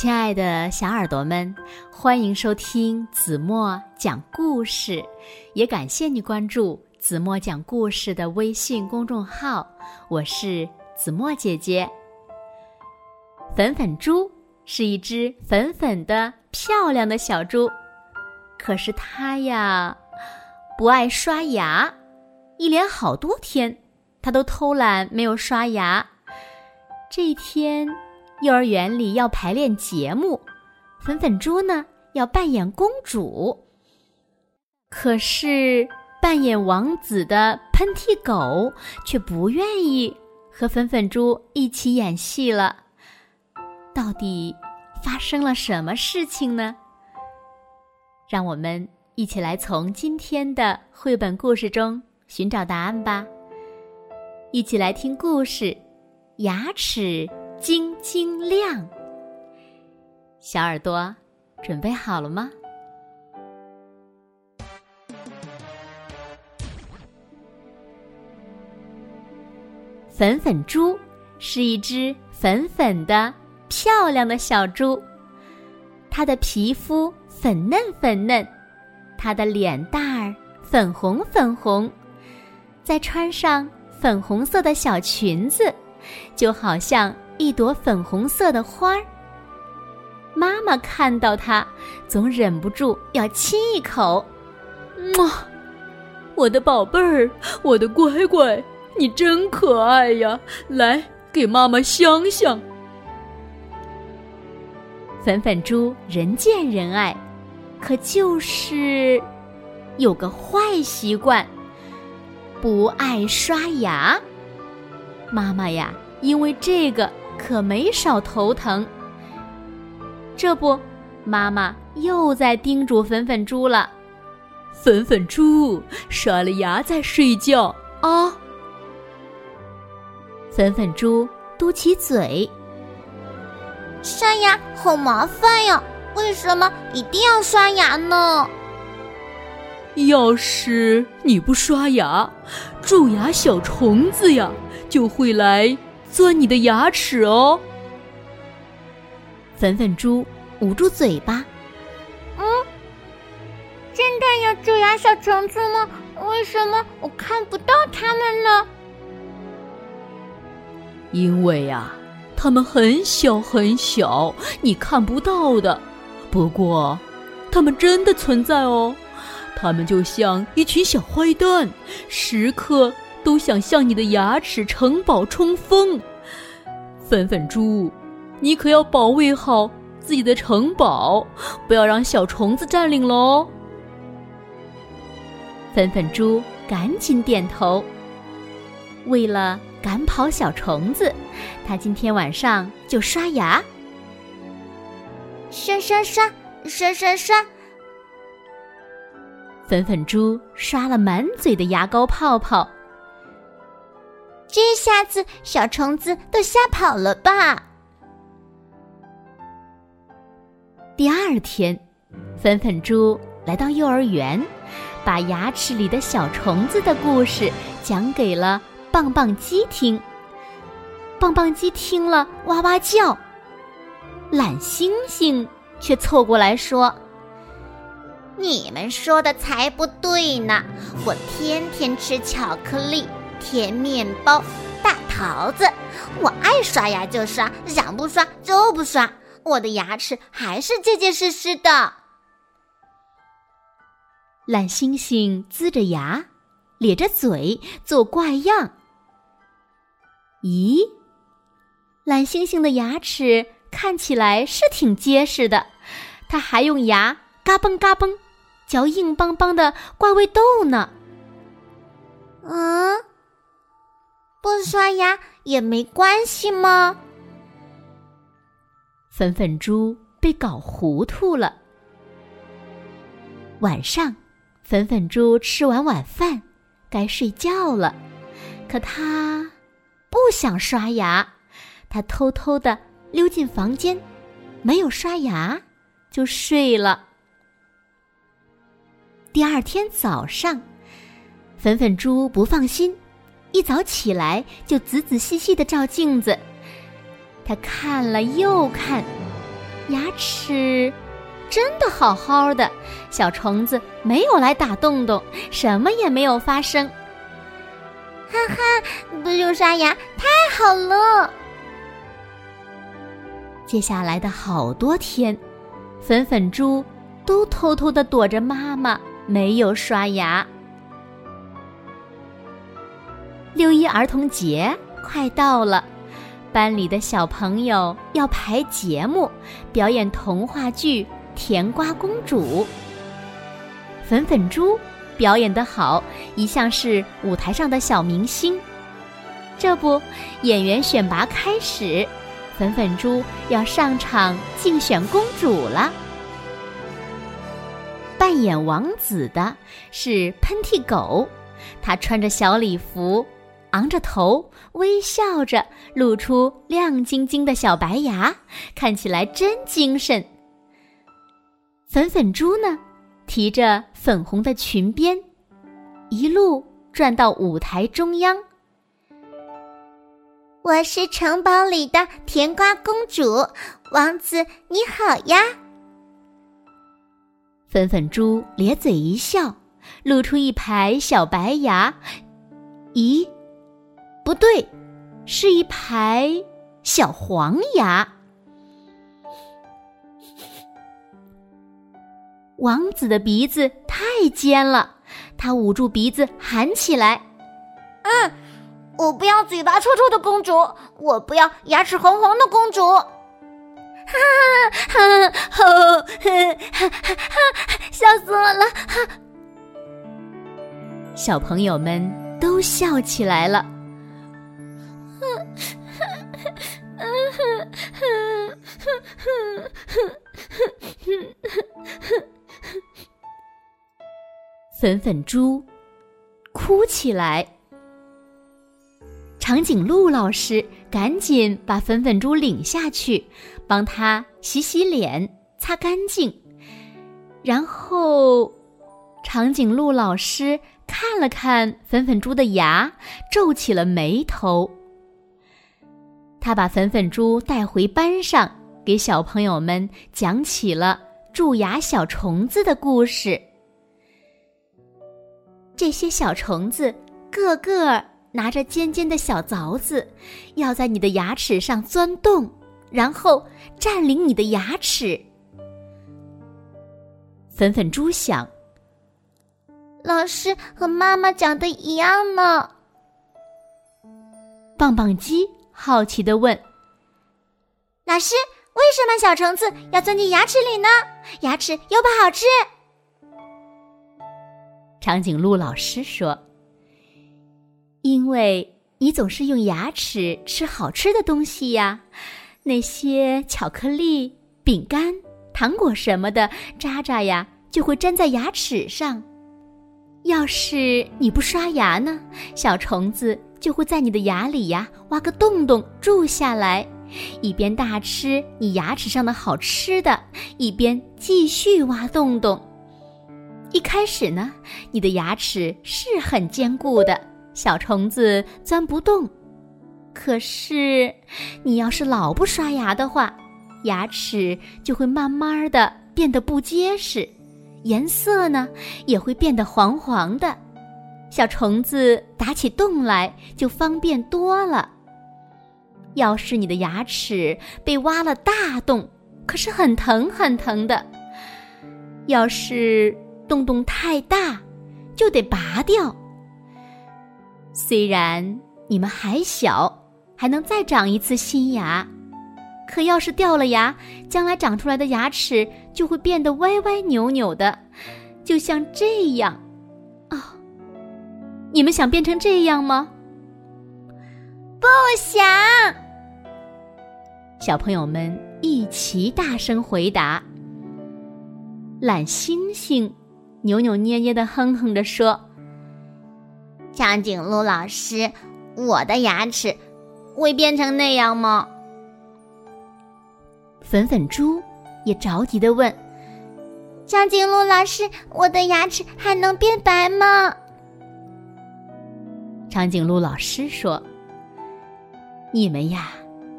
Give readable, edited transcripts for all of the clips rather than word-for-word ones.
亲爱的小耳朵们，欢迎收听子墨讲故事，也感谢你关注子墨讲故事的微信公众号，我是子墨姐姐。粉粉猪是一只粉粉的漂亮的小猪，可是它呀不爱刷牙，一连好多天它都偷懒没有刷牙。这一天幼儿园里要排练节目，粉粉猪呢要扮演公主，可是扮演王子的喷嚏狗却不愿意和粉粉猪一起演戏了。到底发生了什么事情呢？让我们一起来从今天的绘本故事中寻找答案吧。一起来听故事《牙齿晶晶亮》。小耳朵准备好了吗？粉粉猪是一只粉粉的漂亮的小猪，它的皮肤粉嫩粉嫩，它的脸蛋儿粉红粉红，再穿上粉红色的小裙子，就好像一朵粉红色的花儿。妈妈看到它，总忍不住要亲一口。我的宝贝儿，我的乖乖，你真可爱呀，来给妈妈香香。粉粉猪人见人爱，可就是有个坏习惯，不爱刷牙。妈妈呀，因为这个可没少头疼。这不，妈妈又在叮嘱粉粉猪了：粉粉猪，刷了牙再睡觉啊！粉粉猪嘟起嘴，刷牙好麻烦呀，为什么一定要刷牙呢？要是你不刷牙，蛀牙小虫子呀就会来钻你的牙齿哦。粉粉猪捂住嘴巴，真的有蛀牙小虫子吗？为什么我看不到它们呢？因为啊，它们很小很小，你看不到的。不过，它们真的存在哦。它们就像一群小坏蛋，时刻都想向你的牙齿城堡冲锋。粉粉猪，你可要保卫好自己的城堡，不要让小虫子占领喽。粉粉猪赶紧点头。为了赶跑小虫子，他今天晚上就刷牙，刷刷刷刷刷刷。粉粉猪刷了满嘴的牙膏泡泡，这下子小虫子都吓跑了吧。第二天，粉粉猪来到幼儿园，把牙齿里的小虫子的故事讲给了棒棒鸡听。棒棒鸡听了哇哇叫，懒星星却凑过来说：你们说的才不对呢，我天天吃巧克力、甜面包、大桃子，我爱刷牙就刷，想不刷就不刷，我的牙齿还是结结实实的。懒星星呲着牙，咧着嘴做怪样。咦，懒星星的牙齿看起来是挺结实的，它还用牙嘎嘣嘎嘣嚼硬邦邦的怪味豆呢。不刷牙也没关系吗？粉粉猪被搞糊涂了。晚上，粉粉猪吃完晚饭该睡觉了，可他不想刷牙，他偷偷地溜进房间，没有刷牙就睡了。第二天早上，粉粉猪不放心，一早起来就仔仔细细地照镜子。他看了又看，牙齿真的好好的，小虫子没有来打洞洞，什么也没有发生。哈哈，不用刷牙，太好了。接下来的好多天，粉粉猪都偷偷地躲着妈妈，没有刷牙。6·1儿童节快到了，班里的小朋友要排节目，表演童话剧《甜瓜公主》。粉粉猪表演得好，一向是舞台上的小明星。这不，演员选拔开始，粉粉猪要上场竞选公主了。扮演王子的是喷嚏狗，他穿着小礼服，昂着头，微笑着，露出亮晶晶的小白牙，看起来真精神。粉粉猪呢，提着粉红的裙边，一路转到舞台中央。我是城堡里的甜瓜公主，王子你好呀。粉粉猪咧嘴一笑，露出一排小白牙。咦，不对，是一排小黄牙。王子的鼻子太尖了，他捂住鼻子喊起来：我不要嘴巴臭臭的公主，我不要牙齿红红的公主。哈哈哈哈哈，笑死我了！小朋友们都笑起来了。粉粉猪哭起来。长颈鹿老师赶紧把粉粉猪领下去，帮他洗洗脸，擦干净。然后，长颈鹿老师看了看粉粉猪的牙，皱起了眉头。他把粉粉猪带回班上，给小朋友们讲起了蛀牙小虫子的故事。这些小虫子个个拿着尖尖的小凿子，要在你的牙齿上钻洞，然后占领你的牙齿。粉粉猪想，老师和妈妈讲的一样呢。棒棒鸡好奇地问：老师，为什么小虫子要钻进牙齿里呢？牙齿又不好吃。长颈鹿老师说：因为你总是用牙齿吃好吃的东西呀，那些巧克力、饼干、糖果什么的渣渣呀，就会粘在牙齿上。要是你不刷牙呢，小虫子就会在你的牙里呀挖个洞洞住下来，一边大吃你牙齿上的好吃的，一边继续挖洞洞。一开始呢，你的牙齿是很坚固的，小虫子钻不动。可是你要是老不刷牙的话，牙齿就会慢慢的变得不结实，颜色呢也会变得黄黄的，小虫子打起洞来就方便多了。要是你的牙齿被挖了大洞，可是很疼很疼的，要是洞洞太大，就得拔掉。虽然你们还小，还能再长一次新牙，可要是掉了牙，将来长出来的牙齿就会变得歪歪扭扭的，就像这样。你们想变成这样吗？不想！小朋友们一齐大声回答。懒星星扭扭捏捏地哼哼着说：长颈鹿老师，我的牙齿会变成那样吗？粉粉猪也着急地问：长颈鹿老师，我的牙齿还能变白吗？长颈鹿老师说：你们呀，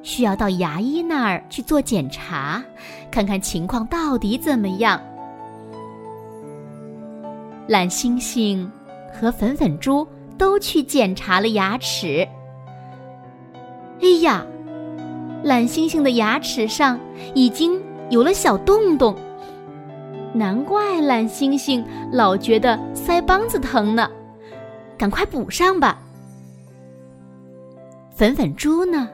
需要到牙医那儿去做检查，看看情况到底怎么样。懒星星和粉粉猪都去检查了牙齿。哎呀，懒星星的牙齿上已经有了小洞洞，难怪懒星星老觉得腮帮子疼呢，赶快补上吧。粉粉猪呢？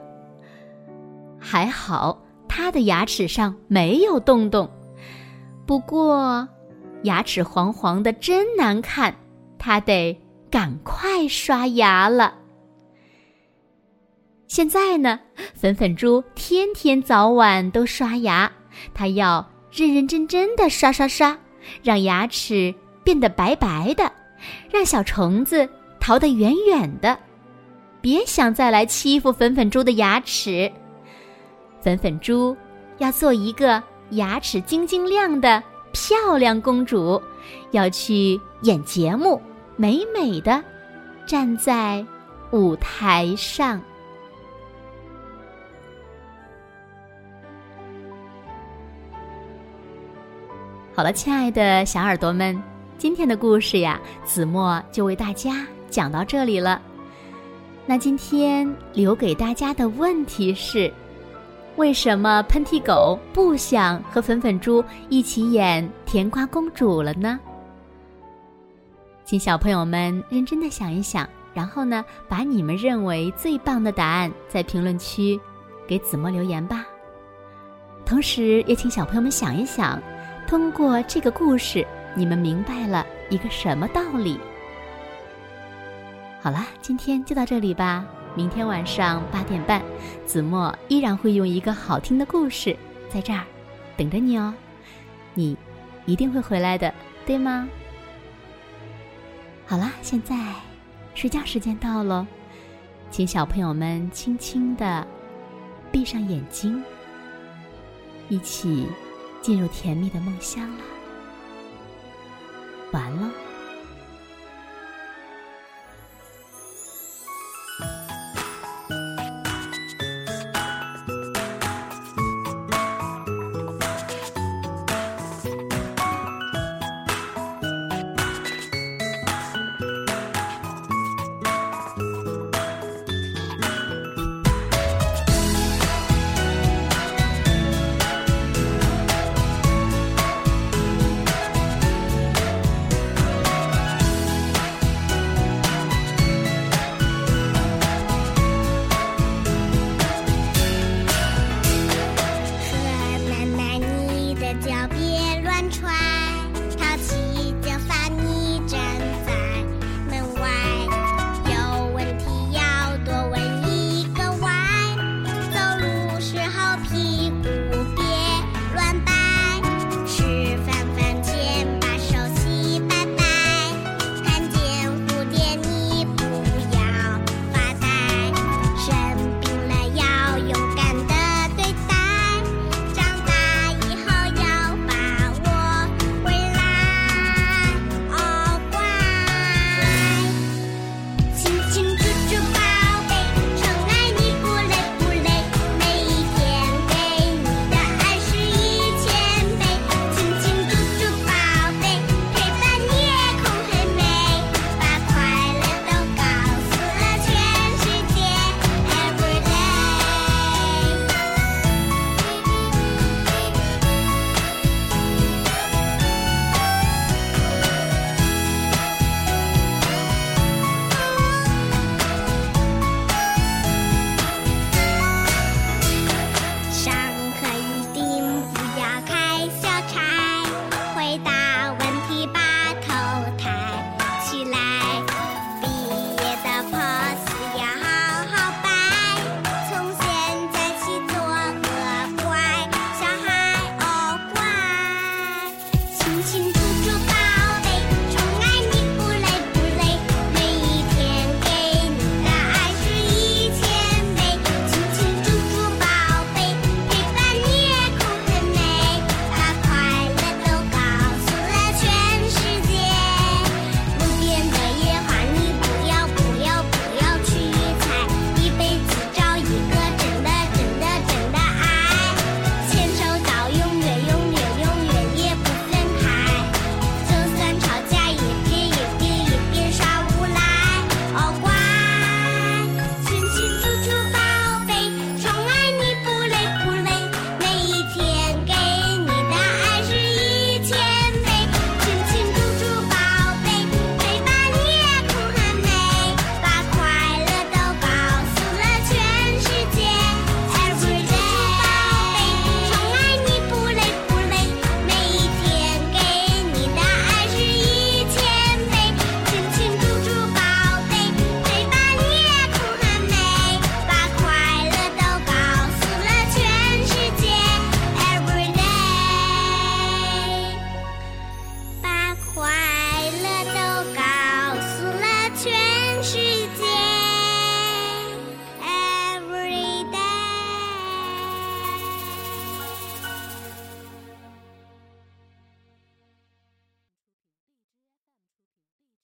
还好它的牙齿上没有洞洞，不过牙齿黄黄的真难看，它得赶快刷牙了。现在呢，粉粉猪天天早晚都刷牙，它要认认真真的刷刷刷，让牙齿变得白白的，让小虫子逃得远远的，别想再来欺负粉粉猪的牙齿。粉粉猪要做一个牙齿晶晶亮的漂亮公主，要去演节目，美美的站在舞台上。好了，亲爱的小耳朵们，今天的故事呀，子墨就为大家讲到这里了。那今天留给大家的问题是，为什么喷嚏狗不想和粉粉猪一起演甜瓜公主了呢？请小朋友们认真的想一想，然后呢，把你们认为最棒的答案在评论区给子墨留言吧。同时也请小朋友们想一想，通过这个故事，你们明白了一个什么道理？好了，今天就到这里吧。明天晚上8点半，子墨依然会用一个好听的故事在这儿等着你哦，你一定会回来的，对吗？好了，现在睡觉时间到了，请小朋友们轻轻地闭上眼睛，一起进入甜蜜的梦乡了。完了。